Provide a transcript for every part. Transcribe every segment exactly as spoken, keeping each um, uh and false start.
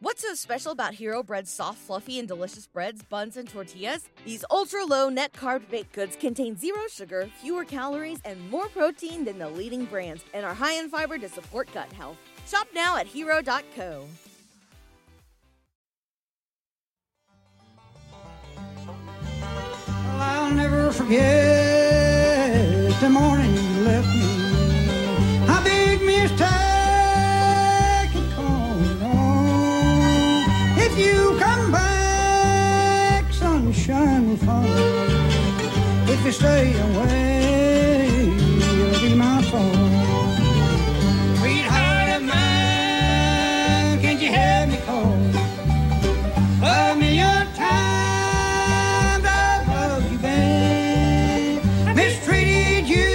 What's so special about Hero Bread's soft, fluffy, and delicious breads, buns, and tortillas? These ultra-low net-carb baked goods contain zero sugar, fewer calories, and more protein than the leading brands, and are high in fiber to support gut health. Shop now at hero dot co. Well, I'll never forget the morning you left me. A big mistake. You come back, sunshine will follow. If you stay away, you'll be my fault. Sweetheart of mine, can't you hear me call? Love me your times, I love you bad. Mistreated you,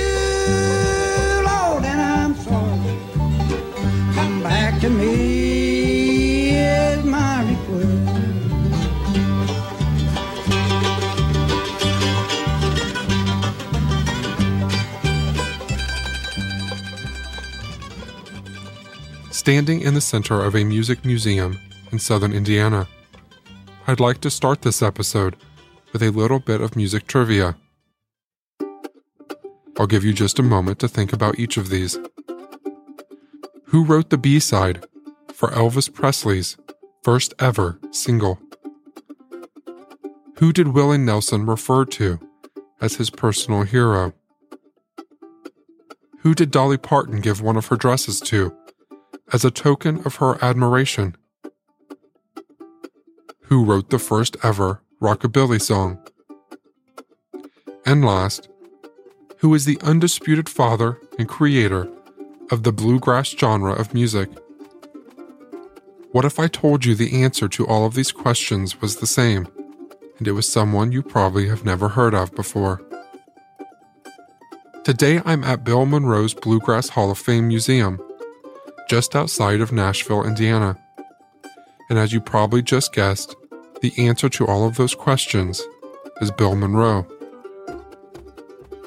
Lord, and I'm sorry. Come back to me. Standing in the center of a music museum in Southern Indiana. I'd like to start this episode with a little bit of music trivia. I'll give you just a moment to think about each of these. Who wrote the B-side for Elvis Presley's first ever single? Who did Willie Nelson refer to as his personal hero? Who did Dolly Parton give one of her dresses to as a token of her admiration? Who wrote the first ever rockabilly song? And last, who is the undisputed father and creator of the bluegrass genre of music? What if I told you the answer to all of these questions was the same, and it was someone you probably have never heard of before? Today I'm at Bill Monroe's Bluegrass Hall of Fame Museum, just outside of Nashville, Indiana. And as you probably just guessed, the answer to all of those questions is Bill Monroe.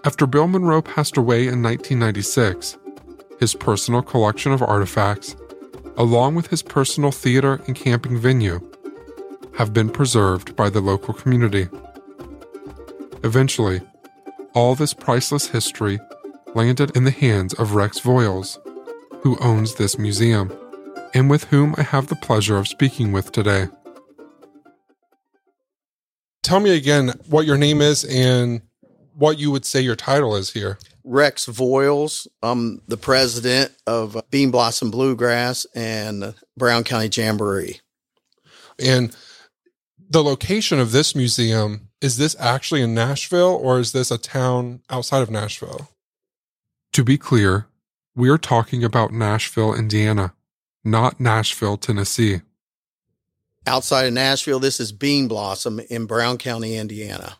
After Bill Monroe passed away in nineteen ninety-six, his personal collection of artifacts, along with his personal theater and camping venue, have been preserved by the local community. Eventually, all this priceless history landed in the hands of Rex Voiles, who owns this museum, and with whom I have the pleasure of speaking with today. Tell me again what your name is and what you would say your title is here. Rex Voiles. I'm the president of Bean Blossom Bluegrass and Brown County Jamboree. And the location of this museum, is this actually in Nashville, or is this a town outside of Nashville? To be clear, we are talking about Nashville, Indiana, not Nashville, Tennessee. Outside of Nashville, this is Bean Blossom in Brown County, Indiana.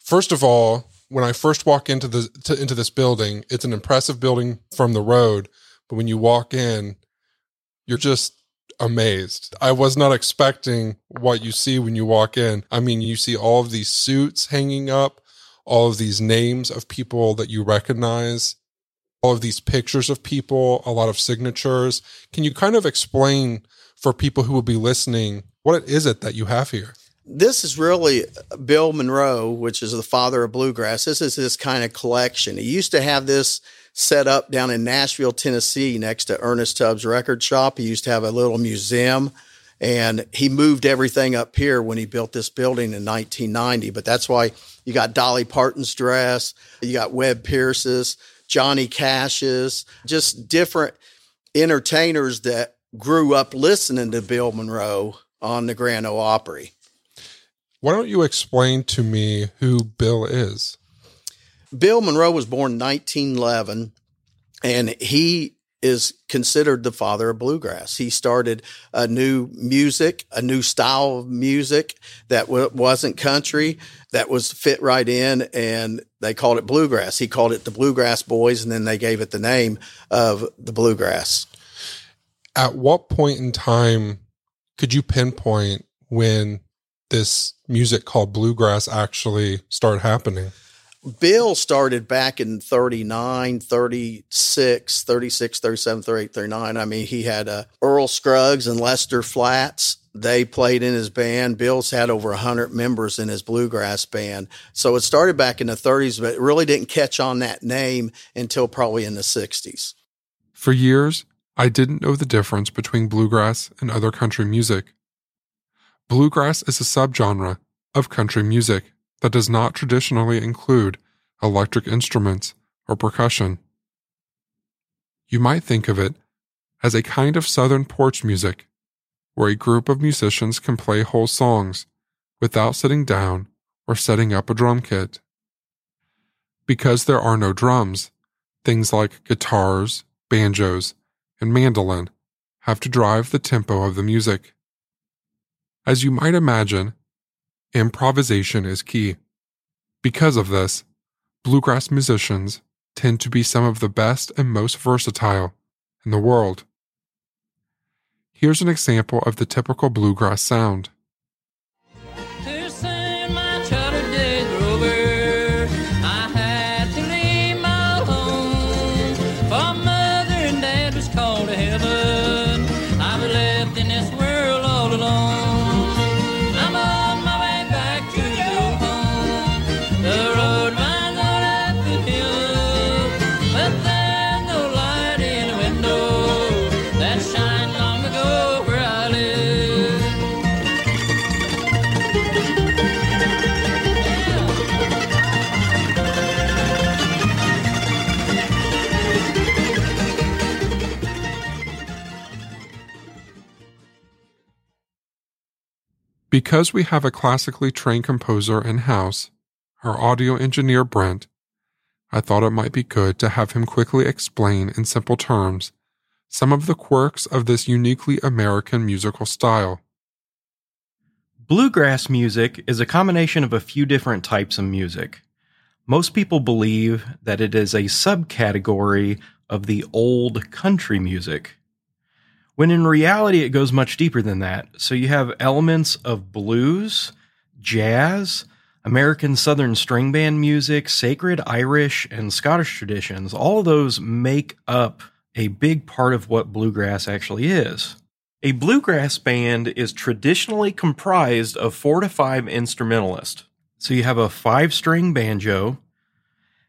First of all, when I first walk into the to, into this building, it's an impressive building from the road, but when you walk in, you're just amazed. I was not expecting what you see when you walk in. I mean, you see all of these suits hanging up, all of these names of people that you recognize, all of these pictures of people, a lot of signatures. Can you kind of explain for people who will be listening, what is it that you have here? This is really Bill Monroe, which is the father of bluegrass. This is his kind of collection. He used to have this set up down in Nashville, Tennessee, next to Ernest Tubb's record shop. He used to have a little museum, and he moved everything up here when he built this building in nineteen ninety. But that's why you got Dolly Parton's dress, you got Webb Pierce's, Johnny Cash's, just different entertainers that grew up listening to Bill Monroe on the Grand Ole Opry. Why don't you explain to me who Bill is? Bill Monroe was born in nineteen eleven, and he is considered the father of bluegrass. He started a new music, a new style of music that w- wasn't country, that was fit right in, and they called it bluegrass. He called it the Bluegrass Boys, and then they gave it the name of the bluegrass. At what point in time could you pinpoint when this music called bluegrass actually started happening? Bill started back in thirty-nine, thirty-six, thirty-seven, thirty-eight, thirty-nine. I mean, he had uh, Earl Scruggs and Lester Flats. They played in his band. Bill's had over one hundred members in his bluegrass band. So it started back in the thirties, but it really didn't catch on that name until probably in the sixties. For years, I didn't know the difference between bluegrass and other country music. Bluegrass is a subgenre of country music that does not traditionally include electric instruments or percussion. You might think of it as a kind of southern porch music, where a group of musicians can play whole songs without sitting down or setting up a drum kit. Because there are no drums, things like guitars, banjos, and mandolin have to drive the tempo of the music. As you might imagine, improvisation is key. Because of this, bluegrass musicians tend to be some of the best and most versatile in the world. Here's an example of the typical bluegrass sound. Because we have a classically trained composer in-house, our audio engineer Brent, I thought it might be good to have him quickly explain in simple terms some of the quirks of this uniquely American musical style. Bluegrass music is a combination of a few different types of music. Most people believe that it is a subcategory of the old country music, when in reality, it goes much deeper than that. So you have elements of blues, jazz, American Southern string band music, sacred Irish and Scottish traditions. All of those make up a big part of what bluegrass actually is. A bluegrass band is traditionally comprised of four to five instrumentalists. So you have a five-string banjo,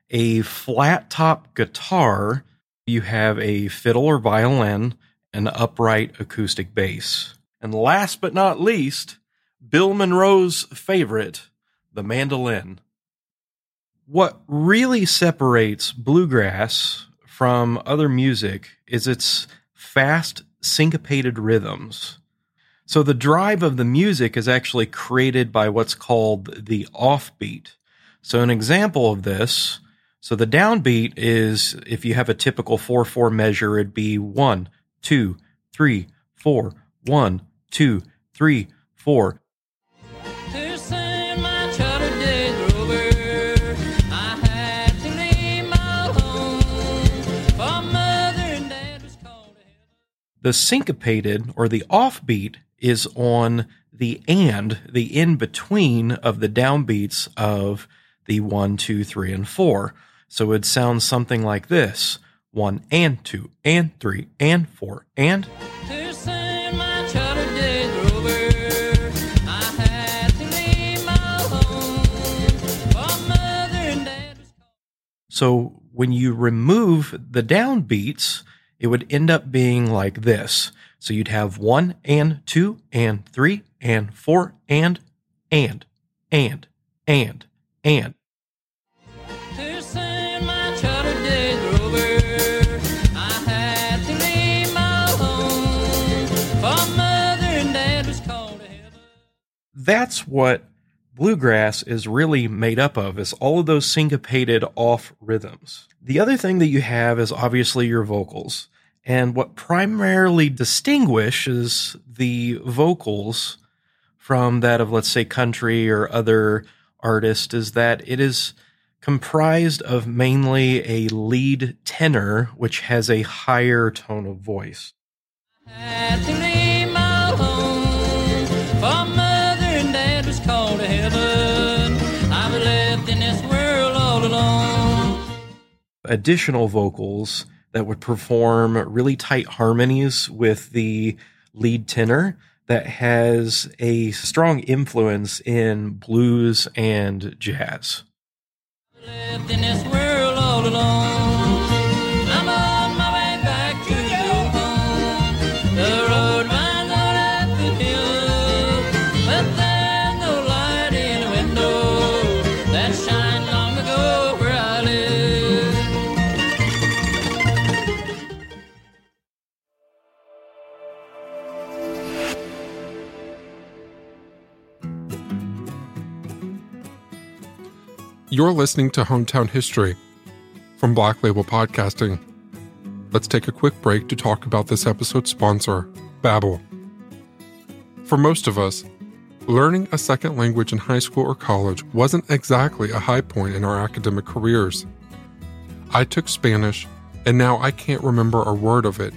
a flat-top guitar, you have a fiddle or violin, an upright acoustic bass. And last but not least, Bill Monroe's favorite, the mandolin. What really separates bluegrass from other music is its fast, syncopated rhythms. So the drive of the music is actually created by what's called the offbeat. So an example of this, so the downbeat is, if you have a typical four four measure, it'd be one, two, three, four, one, two, three, four. The syncopated, or the offbeat, is on the and, the in-between of the downbeats of the one, two, three, and four. So it sounds something like this. One and two and three and four and. So when you remove the downbeats, it would end up being like this. So you'd have one and two and three and four and and and and and. That's what bluegrass is really made up of, is all of those syncopated off rhythms. The other thing that you have is obviously your vocals. And what primarily distinguishes the vocals from that of, let's say, country or other artists is that it is comprised of mainly a lead tenor, which has a higher tone of voice. Called to heaven. I've lived in this world all alone. additional vocals that would perform really tight harmonies with the lead tenor that has a strong influence in blues and jazz. Left in this world all alone. You're listening to Hometown History from Black Label Podcasting. Let's take a quick break to talk about this episode's sponsor, Babbel. For most of us, learning a second language in high school or college wasn't exactly a high point in our academic careers. I took Spanish, and now I can't remember a word of it,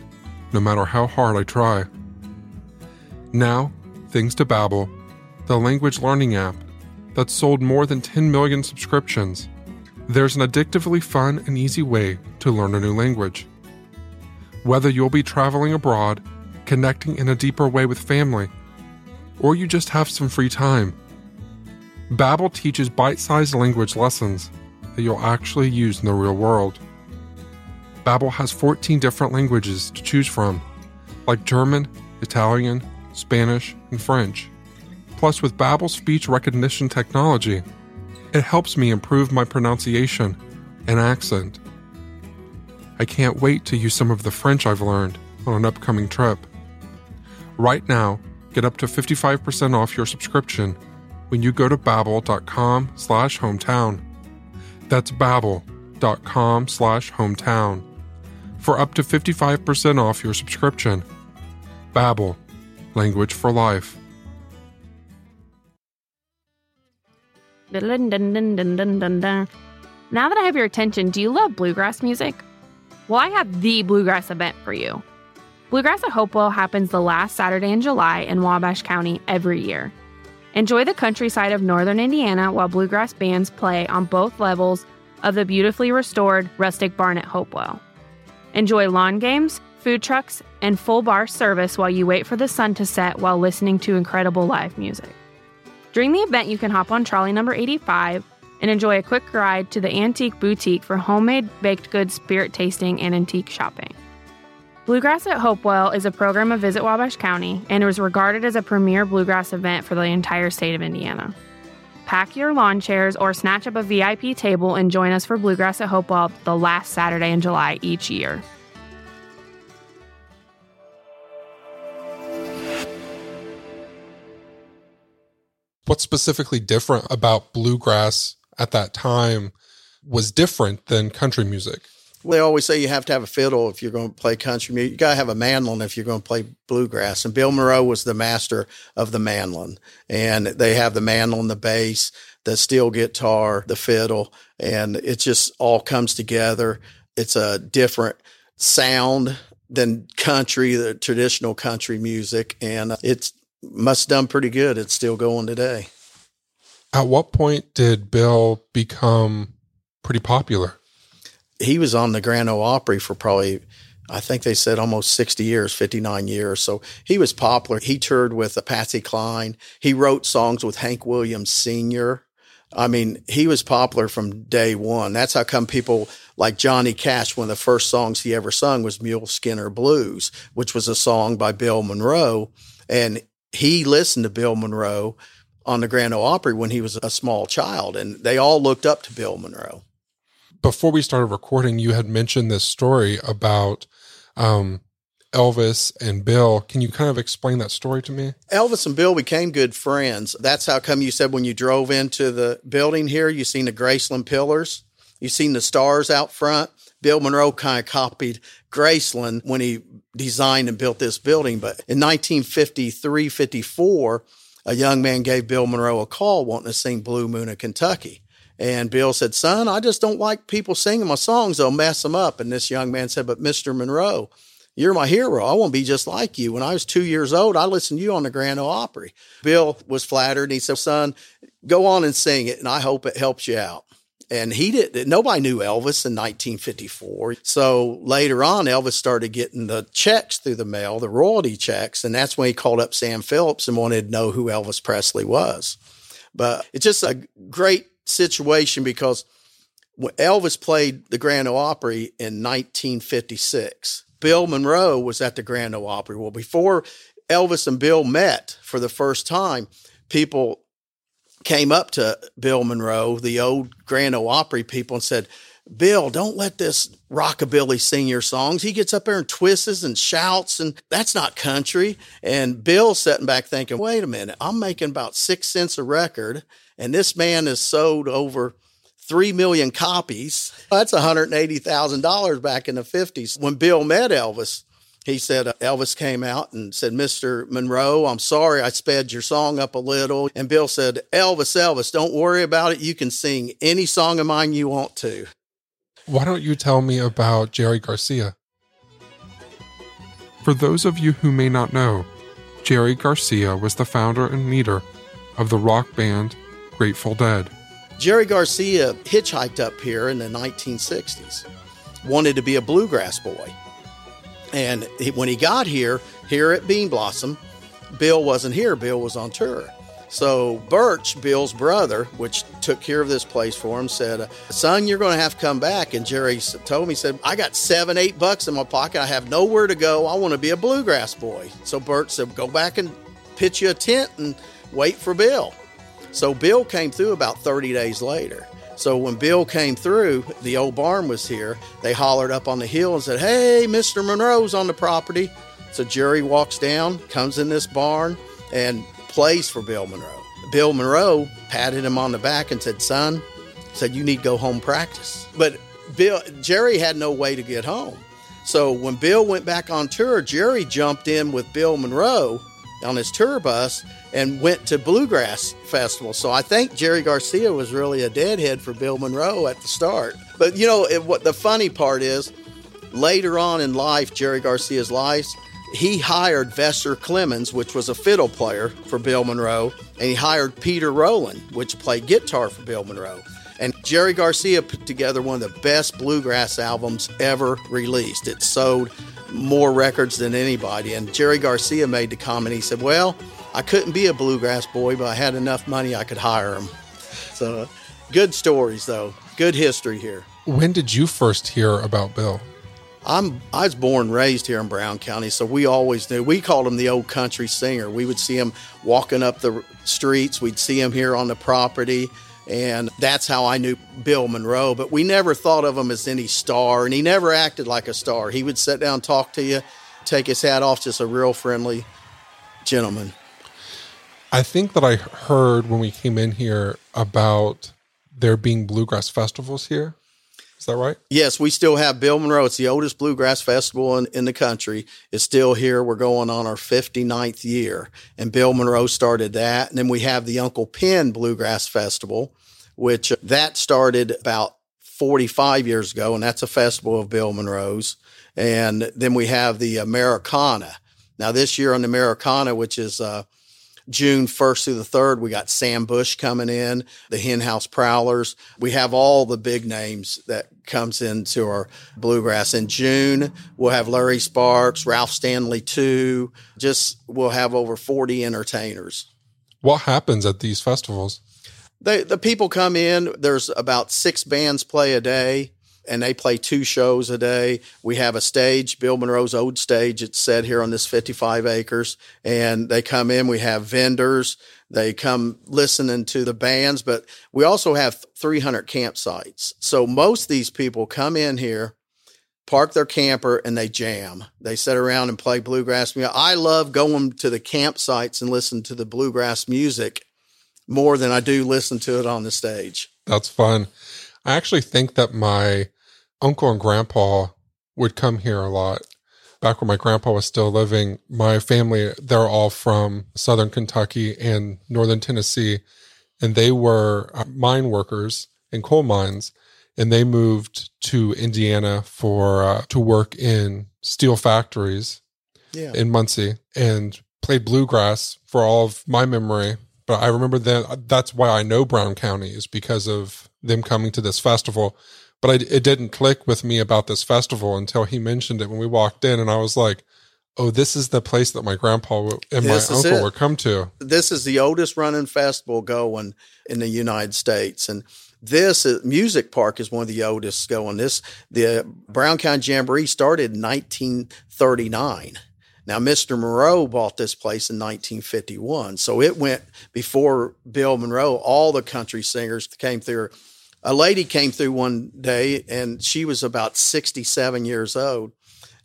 no matter how hard I try. Now, thanks to Babbel, the language learning app, that's sold more than ten million subscriptions, there's an addictively fun and easy way to learn a new language. Whether you'll be traveling abroad, connecting in a deeper way with family, or you just have some free time, Babbel teaches bite-sized language lessons that you'll actually use in the real world. Babbel has fourteen different languages to choose from, like German, Italian, Spanish, and French. Plus, with Babbel's speech recognition technology, it helps me improve my pronunciation and accent. I can't wait to use some of the French I've learned on an upcoming trip. Right now, get up to fifty-five percent off your subscription when you go to babbel.com slash hometown. That's babbel.com slash hometown. For up to fifty-five percent off your subscription. Babbel, language for life. Dun, dun, dun, dun, dun, dun, dun. Now that I have your attention, do you love bluegrass music? Well, I have the bluegrass event for you. Bluegrass at Hopewell happens the last Saturday in July in Wabash County every year. Enjoy the countryside of northern Indiana while bluegrass bands play on both levels of the beautifully restored rustic barn at Hopewell. Enjoy lawn games, food trucks, and full bar service while you wait for the sun to set while listening to incredible live music. During the event, you can hop on trolley number eighty-five and enjoy a quick ride to the Antique Boutique for homemade baked goods, spirit tasting, and antique shopping. Bluegrass at Hopewell is a program of Visit Wabash County and was regarded as a premier bluegrass event for the entire state of Indiana. Pack your lawn chairs or snatch up a V I P table and join us for Bluegrass at Hopewell the last Saturday in July each year. What's specifically different about bluegrass at that time was different than country music? They always say you have to have a fiddle if you're going to play country music. You got to have a mandolin if you're going to play bluegrass. And Bill Monroe was the master of the mandolin. And they have the mandolin, the bass, the steel guitar, the fiddle, and it just all comes together. It's a different sound than country, the traditional country music, and it's must have done pretty good. It's still going today. At what point did Bill become pretty popular? He was on the Grand Ole Opry for probably, I think they said almost sixty years, fifty-nine years. So he was popular. He toured with Patsy Cline. He wrote songs with Hank Williams Senior I mean, he was popular from day one. That's how come people like Johnny Cash, one of the first songs he ever sung was Mule Skinner Blues, which was a song by Bill Monroe. And he listened to Bill Monroe on the Grand Ole Opry when he was a small child, and they all looked up to Bill Monroe. Before we started recording, you had mentioned this story about um, Elvis and Bill. Can you kind of explain that story to me? Elvis and Bill became good friends. That's how come you said when you drove into the building here, you seen the Graceland pillars, you seen the stars out front. Bill Monroe kind of copied Graceland when he designed and built this building. But in nineteen fifty-three, fifty-four, a young man gave Bill Monroe a call wanting to sing Blue Moon of Kentucky. And Bill said, son, I just don't like people singing my songs. They'll mess them up. And this young man said, but Mister Monroe, you're my hero. I want to be just like you. When I was two years old, I listened to you on the Grand Ole Opry. Bill was flattered. And he said, son, go on and sing it. And I hope it helps you out. And he did. Nobody knew Elvis in nineteen fifty-four. So later on, Elvis started getting the checks through the mail, the royalty checks, and that's when he called up Sam Phillips and wanted to know who Elvis Presley was. But it's just a great situation because Elvis played the Grand Ole Opry in nineteen fifty-six. Bill Monroe was at the Grand Ole Opry. Well, before Elvis and Bill met for the first time, people came up to Bill Monroe, the old Grand Ole Opry people, and said, "Bill, don't let this rockabilly sing your songs. He gets up there and twists and shouts, and that's not country." And Bill's sitting back thinking, wait a minute, I'm making about six cents a record, and this man has sold over three million copies. That's one hundred eighty thousand dollars back in the fifties. When Bill met Elvis, he said, uh, Elvis came out and said, "Mister Monroe, I'm sorry I sped your song up a little." And Bill said, "Elvis, Elvis, don't worry about it. You can sing any song of mine you want to." Why don't you tell me about Jerry Garcia? For those of you who may not know, Jerry Garcia was the founder and leader of the rock band Grateful Dead. Jerry Garcia hitchhiked up here in the nineteen sixties, wanted to be a bluegrass boy. And he, when he got here, here at Bean Blossom, Bill wasn't here. Bill was on tour. So Birch, Bill's brother, which took care of this place for him, said, "Son, you're going to have to come back." And Jerry told me, he said, "I got seven, eight bucks in my pocket. I have nowhere to go. I want to be a bluegrass boy." So Birch said, "Go back and pitch you a tent and wait for Bill." So Bill came through about thirty days later. So when Bill came through, the old barn was here. They hollered up on the hill and said, "Hey, Mister Monroe's on the property." So Jerry walks down, comes in this barn, and plays for Bill Monroe. Bill Monroe patted him on the back and said, "Son," said, "you need to go home practice." But Bill, Jerry had no way to get home. So when Bill went back on tour, Jerry jumped in with Bill Monroe on his tour bus and went to Bluegrass Festival. So I think Jerry Garcia was really a deadhead for Bill Monroe at the start. But, you know, it, what the funny part is, later on in life, Jerry Garcia's life, he hired Vester Clemens, which was a fiddle player for Bill Monroe, and he hired Peter Rowland, which played guitar for Bill Monroe. And Jerry Garcia put together one of the best bluegrass albums ever released. It sold more records than anybody. And Jerry Garcia made the comment, he said, "Well, I couldn't be a bluegrass boy, but I had enough money I could hire him." So good stories, though. Good history here. When did you first hear about Bill? I'm, I was born and raised here in Brown County, so we always knew. We called him the old country singer. We would see him walking up the streets. We'd see him here on the property. And that's how I knew Bill Monroe. But we never thought of him as any star, and he never acted like a star. He would sit down, talk to you, take his hat off, just a real friendly gentleman. I think that I heard when we came in here about there being bluegrass festivals here. Is that right? Yes, we still have Bill Monroe. It's the oldest bluegrass festival in, in the country. It's still here. We're going on our fifty-ninth year. And Bill Monroe started that. And then we have the Uncle Pen Bluegrass Festival, which that started about forty-five years ago. And that's a festival of Bill Monroe's. And then we have the Americana. Now, this year on the Americana, which is uh, June first through the third, we got Sam Bush coming in, the Henhouse Prowlers. We have all the big names that comes into our bluegrass. In June, we'll have Larry Sparks, Ralph Stanley too. Just we'll have over forty entertainers. What happens at these festivals? They, the people come in. There's about six bands play a day, and they play two shows a day. We have a stage, Bill Monroe's old stage. It's set here on this fifty-five acres. And they come in. We have vendors. They come listening to the bands. But we also have three hundred campsites. So most of these people come in here, park their camper, and they jam. They sit around and play bluegrass music. I love going to the campsites and listen to the bluegrass music more than I do listen to it on the stage. That's fun. I actually think that my uncle and grandpa would come here a lot. Back when my grandpa was still living, my family, they're all from Southern Kentucky and Northern Tennessee, and they were mine workers in coal mines, and they moved to Indiana for uh, to work in steel factories yeah. in Muncie and played bluegrass for all of my memory. But I remember that that's why I know Brown County is because of them coming to this festival. But I, it didn't click with me about this festival until he mentioned it when we walked in, and I was like, oh, this is the place that my grandpa and my uncle would come to. This is the oldest running festival going in the United States. And this is, Music Park is one of the oldest going. This, the Brown County Jamboree started in nineteen thirty-nine. Now, Mister Monroe bought this place in nineteen fifty-one. So it went before Bill Monroe. All the country singers came through. A lady came through one day, and she was about sixty-seven years old.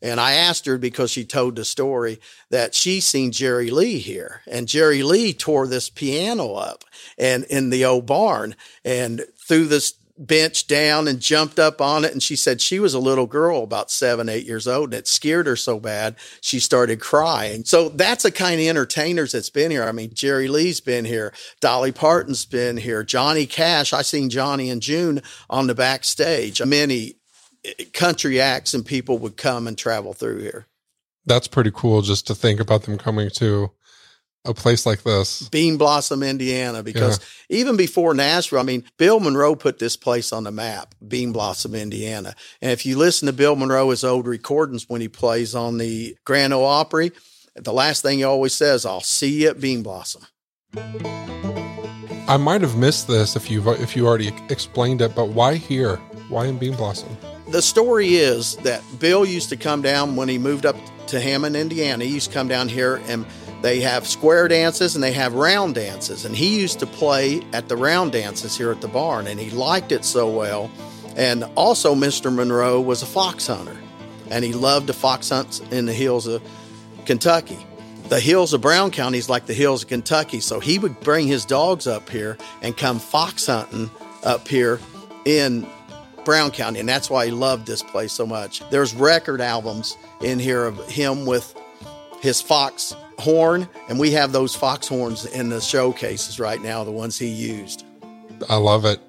And I asked her, because she told the story, that she seen Jerry Lee here. And Jerry Lee tore this piano up and in the old barn and threw this bench down and jumped up on it. And she said she was a little girl, about seven, eight years old, and it scared her so bad she started crying. So that's the kind of entertainers that's been here. I mean, Jerry Lee's been here. Dolly Parton's been here. Johnny Cash, I seen Johnny and June on the backstage. Many country acts and people would come and travel through here. That's pretty cool just to think about them coming to a place like this. Bean Blossom, Indiana, because yeah. even before Nashville, I mean, Bill Monroe put this place on the map, Bean Blossom, Indiana. And if you listen to Bill Monroe, his old recordings when he plays on the Grand Ole Opry, the last thing he always says, I'll see you at Bean Blossom. I might have missed this if you've if you already explained it, but why here? Why in Bean Blossom? The story is that Bill used to come down when he moved up to Hammond, Indiana. He used to come down here, and they have square dances and they have round dances. And he used to play at the round dances here at the barn, and he liked it so well. And also, Mister Monroe was a fox hunter, and he loved to fox hunt in the hills of Kentucky. The hills of Brown County is like the hills of Kentucky, so he would bring his dogs up here and come fox hunting up here in Brown County, and that's why he loved this place so much. There's record albums in here of him with his fox horn, and we have those fox horns in the showcases right now, the ones he used. I love it.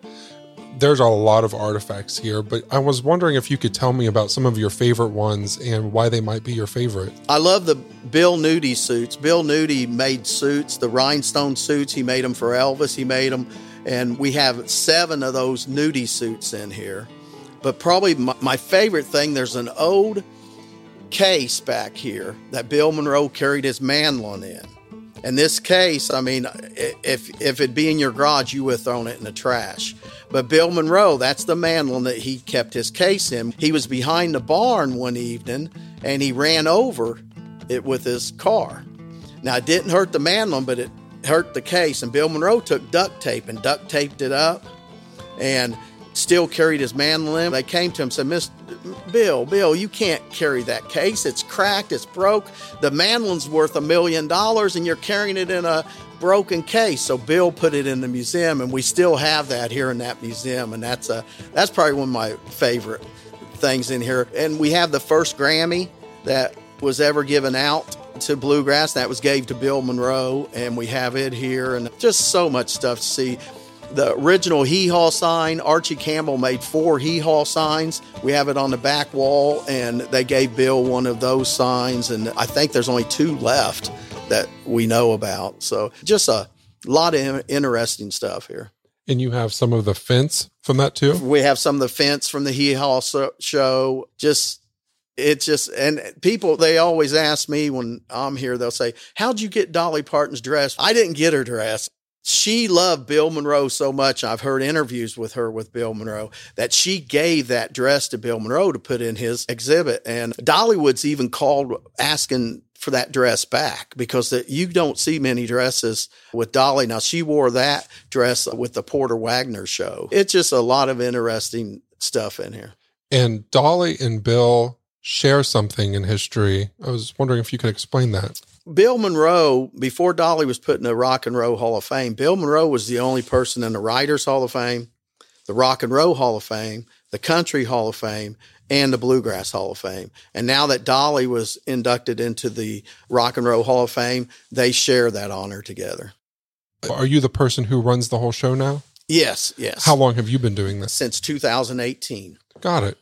There's a lot of artifacts here, but I was wondering if you could tell me about some of your favorite ones and why they might be your favorite. I love the Bill Nudie suits. Bill Nudie made suits, the rhinestone suits. He made them for Elvis. He made them. And we have seven of those Nudie suits in here. But probably my, my favorite thing, there's an old case back here that Bill Monroe carried his mandolin in. And this case, I mean, if if it'd be in your garage, you would have thrown it in the trash. But Bill Monroe, that's the mandolin that he kept his case in. He was behind the barn one evening, and he ran over it with his car. Now, it didn't hurt the mandolin, but it hurt the case, and Bill Monroe took duct tape and duct taped it up and still carried his mandolin. They came to him and said, Mister Bill, Bill, you can't carry that case. It's cracked. It's broke. The mandolin's worth a million dollars, and you're carrying it in a broken case. So Bill put it in the museum, and we still have that here in that museum, and that's a that's probably one of my favorite things in here. And we have the first Grammy that was ever given out to bluegrass. That was gave to Bill Monroe, and we have it here, and just so much stuff to see. The original Hee-Haw sign, Archie Campbell made four Hee-Haw signs. We have it on the back wall, and they gave Bill one of those signs, and I think there's only two left that we know about. So just a lot of interesting stuff here. And you have some of the fence from that too? We have some of the fence from the Hee-Haw show. Just It's just, and people, they always ask me when I'm here, they'll say, how'd you get Dolly Parton's dress? I didn't get her dress. She loved Bill Monroe so much. I've heard interviews with her with Bill Monroe that she gave that dress to Bill Monroe to put in his exhibit. And Dollywood's even called asking for that dress back, because that you don't see many dresses with Dolly. Now, she wore that dress with the Porter Wagner show. It's just a lot of interesting stuff in here. And Dolly and Bill share something in history. I was wondering if you could explain that. Bill Monroe, before Dolly was put in the Rock and Roll Hall of Fame, Bill Monroe was the only person in the Writers Hall of Fame, the Rock and Roll Hall of Fame, the Country Hall of Fame, and the Bluegrass Hall of Fame. And now that Dolly was inducted into the Rock and Roll Hall of Fame, they share that honor together. Are you the person who runs the whole show now? Yes, yes. How long have you been doing this? Since two thousand eighteen. Got it.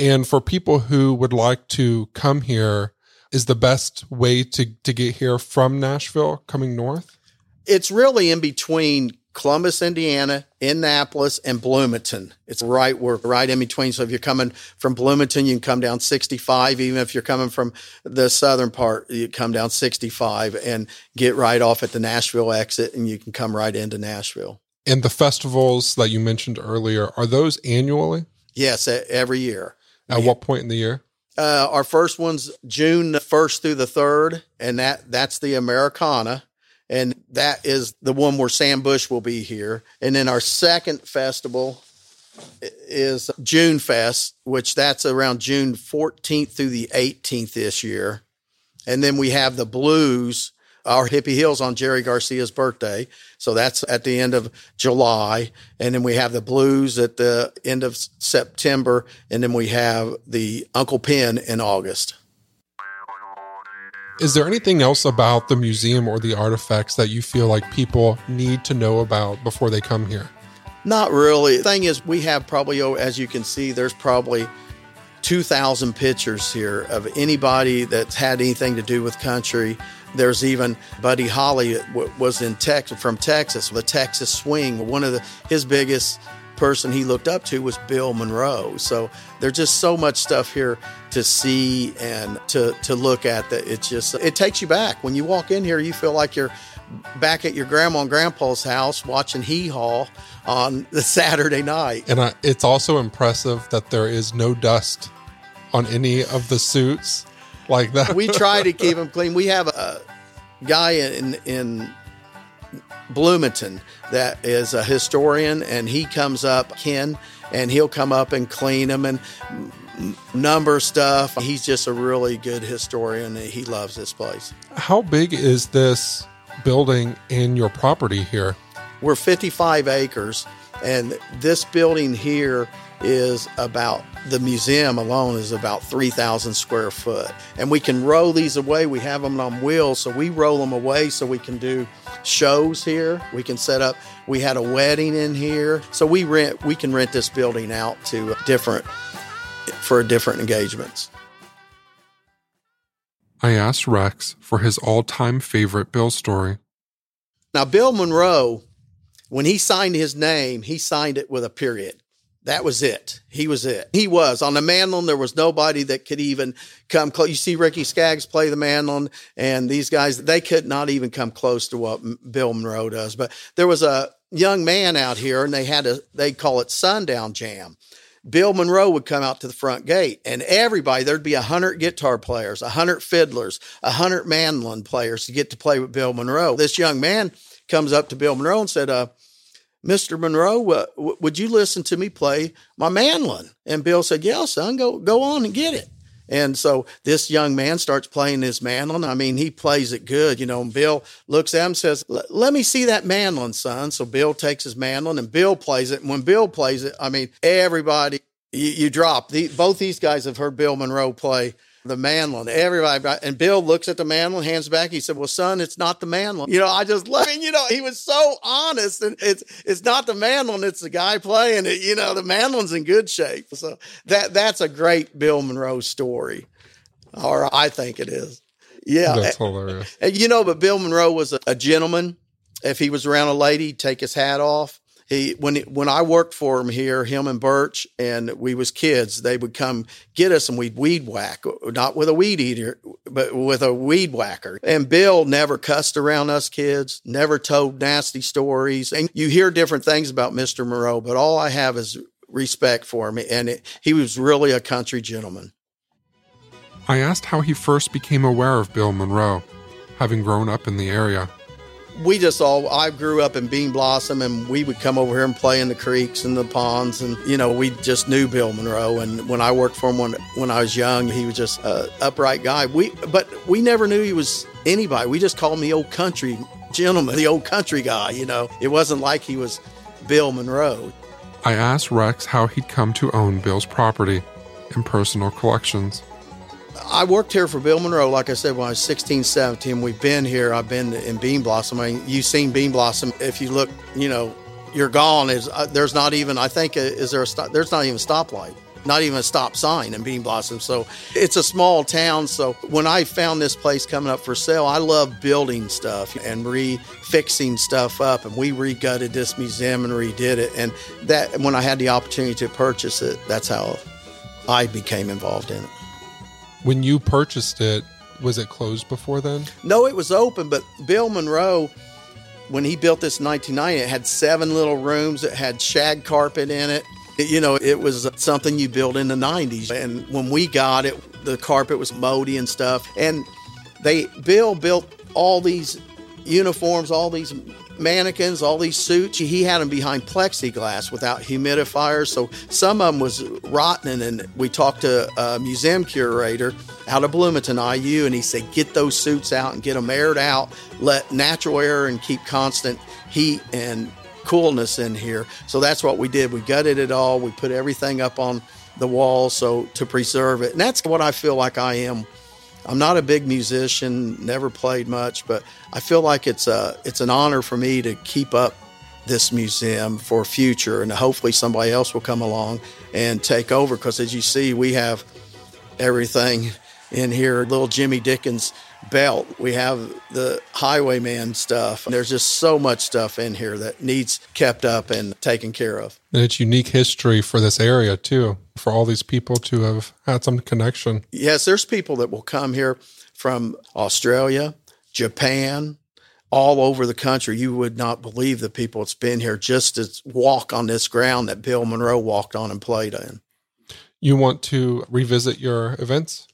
And for people who would like to come here, is the best way to, to get here from Nashville coming north? It's really in between Columbus, Indiana, Indianapolis, and Bloomington. It's right, we're right in between. So if you're coming from Bloomington, you can come down sixty-five. Even if you're coming from the southern part, you come down sixty-five and get right off at the Nashville exit, and you can come right into Nashville. And the festivals that you mentioned earlier, are those annually? Yes, every year. At what point in the year? Uh, our first one's June first through the third, and that, that's the Americana. And that is the one where Sam Bush will be here. And then our second festival is June Fest, which that's around June fourteenth through the eighteenth this year. And then we have the Blues, our Hippie Hills, on Jerry Garcia's birthday. So that's at the end of July. And then we have the Blues at the end of September. And then we have the Uncle Pen in August. Is there anything else about the museum or the artifacts that you feel like people need to know about before they come here? Not really. The thing is, we have probably, oh, as you can see, there's probably two thousand pictures here of anybody that's had anything to do with country. There's even Buddy Holly w- was in Texas, from Texas, the Texas swing. One of the, his biggest person he looked up to was Bill Monroe. So there's just so much stuff here to see and to to look at that it's just, it takes you back. When you walk in here, you feel like you're back at your grandma and grandpa's house watching Hee-Haw on the Saturday night. And I, it's also impressive that there is no dust on any of the suits like that. We try to keep them clean. We have a guy in in Bloomington that is a historian, and he comes up, Ken, and he'll come up and clean them and number stuff. He's just a really good historian, and he loves this place. How big is this building in your property here? We're fifty-five acres, and this building here is about, the museum alone is about three thousand square foot. And we can roll these away. We have them on wheels, so we roll them away so we can do shows here. We can set up, we had a wedding in here. So we rent, we can rent this building out to different, for different engagements. I asked Rex for his all-time favorite Bill story. Now, Bill Monroe, when he signed his name, he signed it with a period. That was it. He was it. He was. On the mandolin, there was nobody that could even come close. You see Ricky Skaggs play the mandolin, and these guys, they could not even come close to what Bill Monroe does. But there was a young man out here, and they had a, they call it Sundown Jam. Bill Monroe would come out to the front gate, and everybody, there'd be one hundred guitar players, one hundred fiddlers, one hundred mandolin players to get to play with Bill Monroe. This young man comes up to Bill Monroe and said, uh, Mister Monroe, uh, w- would you listen to me play my mandolin? And Bill said, yeah, son, go go on and get it. And so this young man starts playing his mandolin. I mean, he plays it good, you know, and Bill looks at him and says, let me see that mandolin, son. So Bill takes his mandolin and Bill plays it. And when Bill plays it, I mean, everybody, you, you drop. The, both these guys have heard Bill Monroe play the mandolin. Everybody, and Bill looks at the mandolin, hands back. He said, well, son, it's not the mandolin. You know, I just love it. You know, he was so honest, and it's, it's not the mandolin. It's the guy playing it. You know, the mandolin's in good shape. So that, that's a great Bill Monroe story, or I think it is. Yeah. That's hilarious. And, you know, but Bill Monroe was a, a gentleman. If he was around a lady, he'd take his hat off. He, when when I worked for him here, him and Birch, and we was kids, they would come get us and we'd weed whack, not with a weed eater, but with a weed whacker. And Bill never cussed around us kids, never told nasty stories. And you hear different things about Mister Monroe, but all I have is respect for him. And it, he was really a country gentleman. I asked how he first became aware of Bill Monroe, having grown up in the area. We just all, I grew up in Bean Blossom, and we would come over here and play in the creeks and the ponds. And, you know, we just knew Bill Monroe. And when I worked for him when, when I was young, he was just an upright guy. We, but we never knew he was anybody. We just called him the old country gentleman, the old country guy, you know. It wasn't like he was Bill Monroe. I asked Rex how he'd come to own Bill's property and personal collections. I worked here for Bill Monroe, like I said, when I was sixteen, seventeen. We've been here. I've been in Bean Blossom. I mean, you've seen Bean Blossom. If you look, you know, you're gone. Is uh, there's not even, I think, uh, is there a stop, there's not even a stoplight. not even a stop sign in Bean Blossom. So it's a small town. So when I found this place coming up for sale, I love building stuff and re-fixing stuff up. And we re-gutted this museum and redid it. And that when I had the opportunity to purchase it, that's how I became involved in it. When you purchased it, was it closed before then? No, it was open, but Bill Monroe, when he built this in nineteen ninety, it had seven little rooms. It had shag carpet in it. it. You know, it was something you built in the nineties. And when we got it, the carpet was moldy and stuff. And they Bill built all these uniforms, all these mannequins, all these suits. He had them behind plexiglass without humidifiers. So some of them was rotten. And we talked to a museum curator out of Bloomington, I U, and he said, get those suits out and get them aired out. Let natural air and keep constant heat and coolness in here. So that's what we did. We gutted it all. We put everything up on the wall so to preserve it. And that's what I feel like I am. I'm not a big musician, never played much, but I feel like it's a, it's an honor for me to keep up this museum for future, and hopefully somebody else will come along and take over, because as you see, we have everything in here. Little Jimmy Dickens belt. We have the Highwayman stuff. There's just so much stuff in here that needs kept up and taken care of. And it's unique history for this area, too, for all these people to have had some connection. Yes, there's people that will come here from Australia, Japan, all over the country. You would not believe the people that's been here just to walk on this ground that Bill Monroe walked on and played in. You want to revisit your events?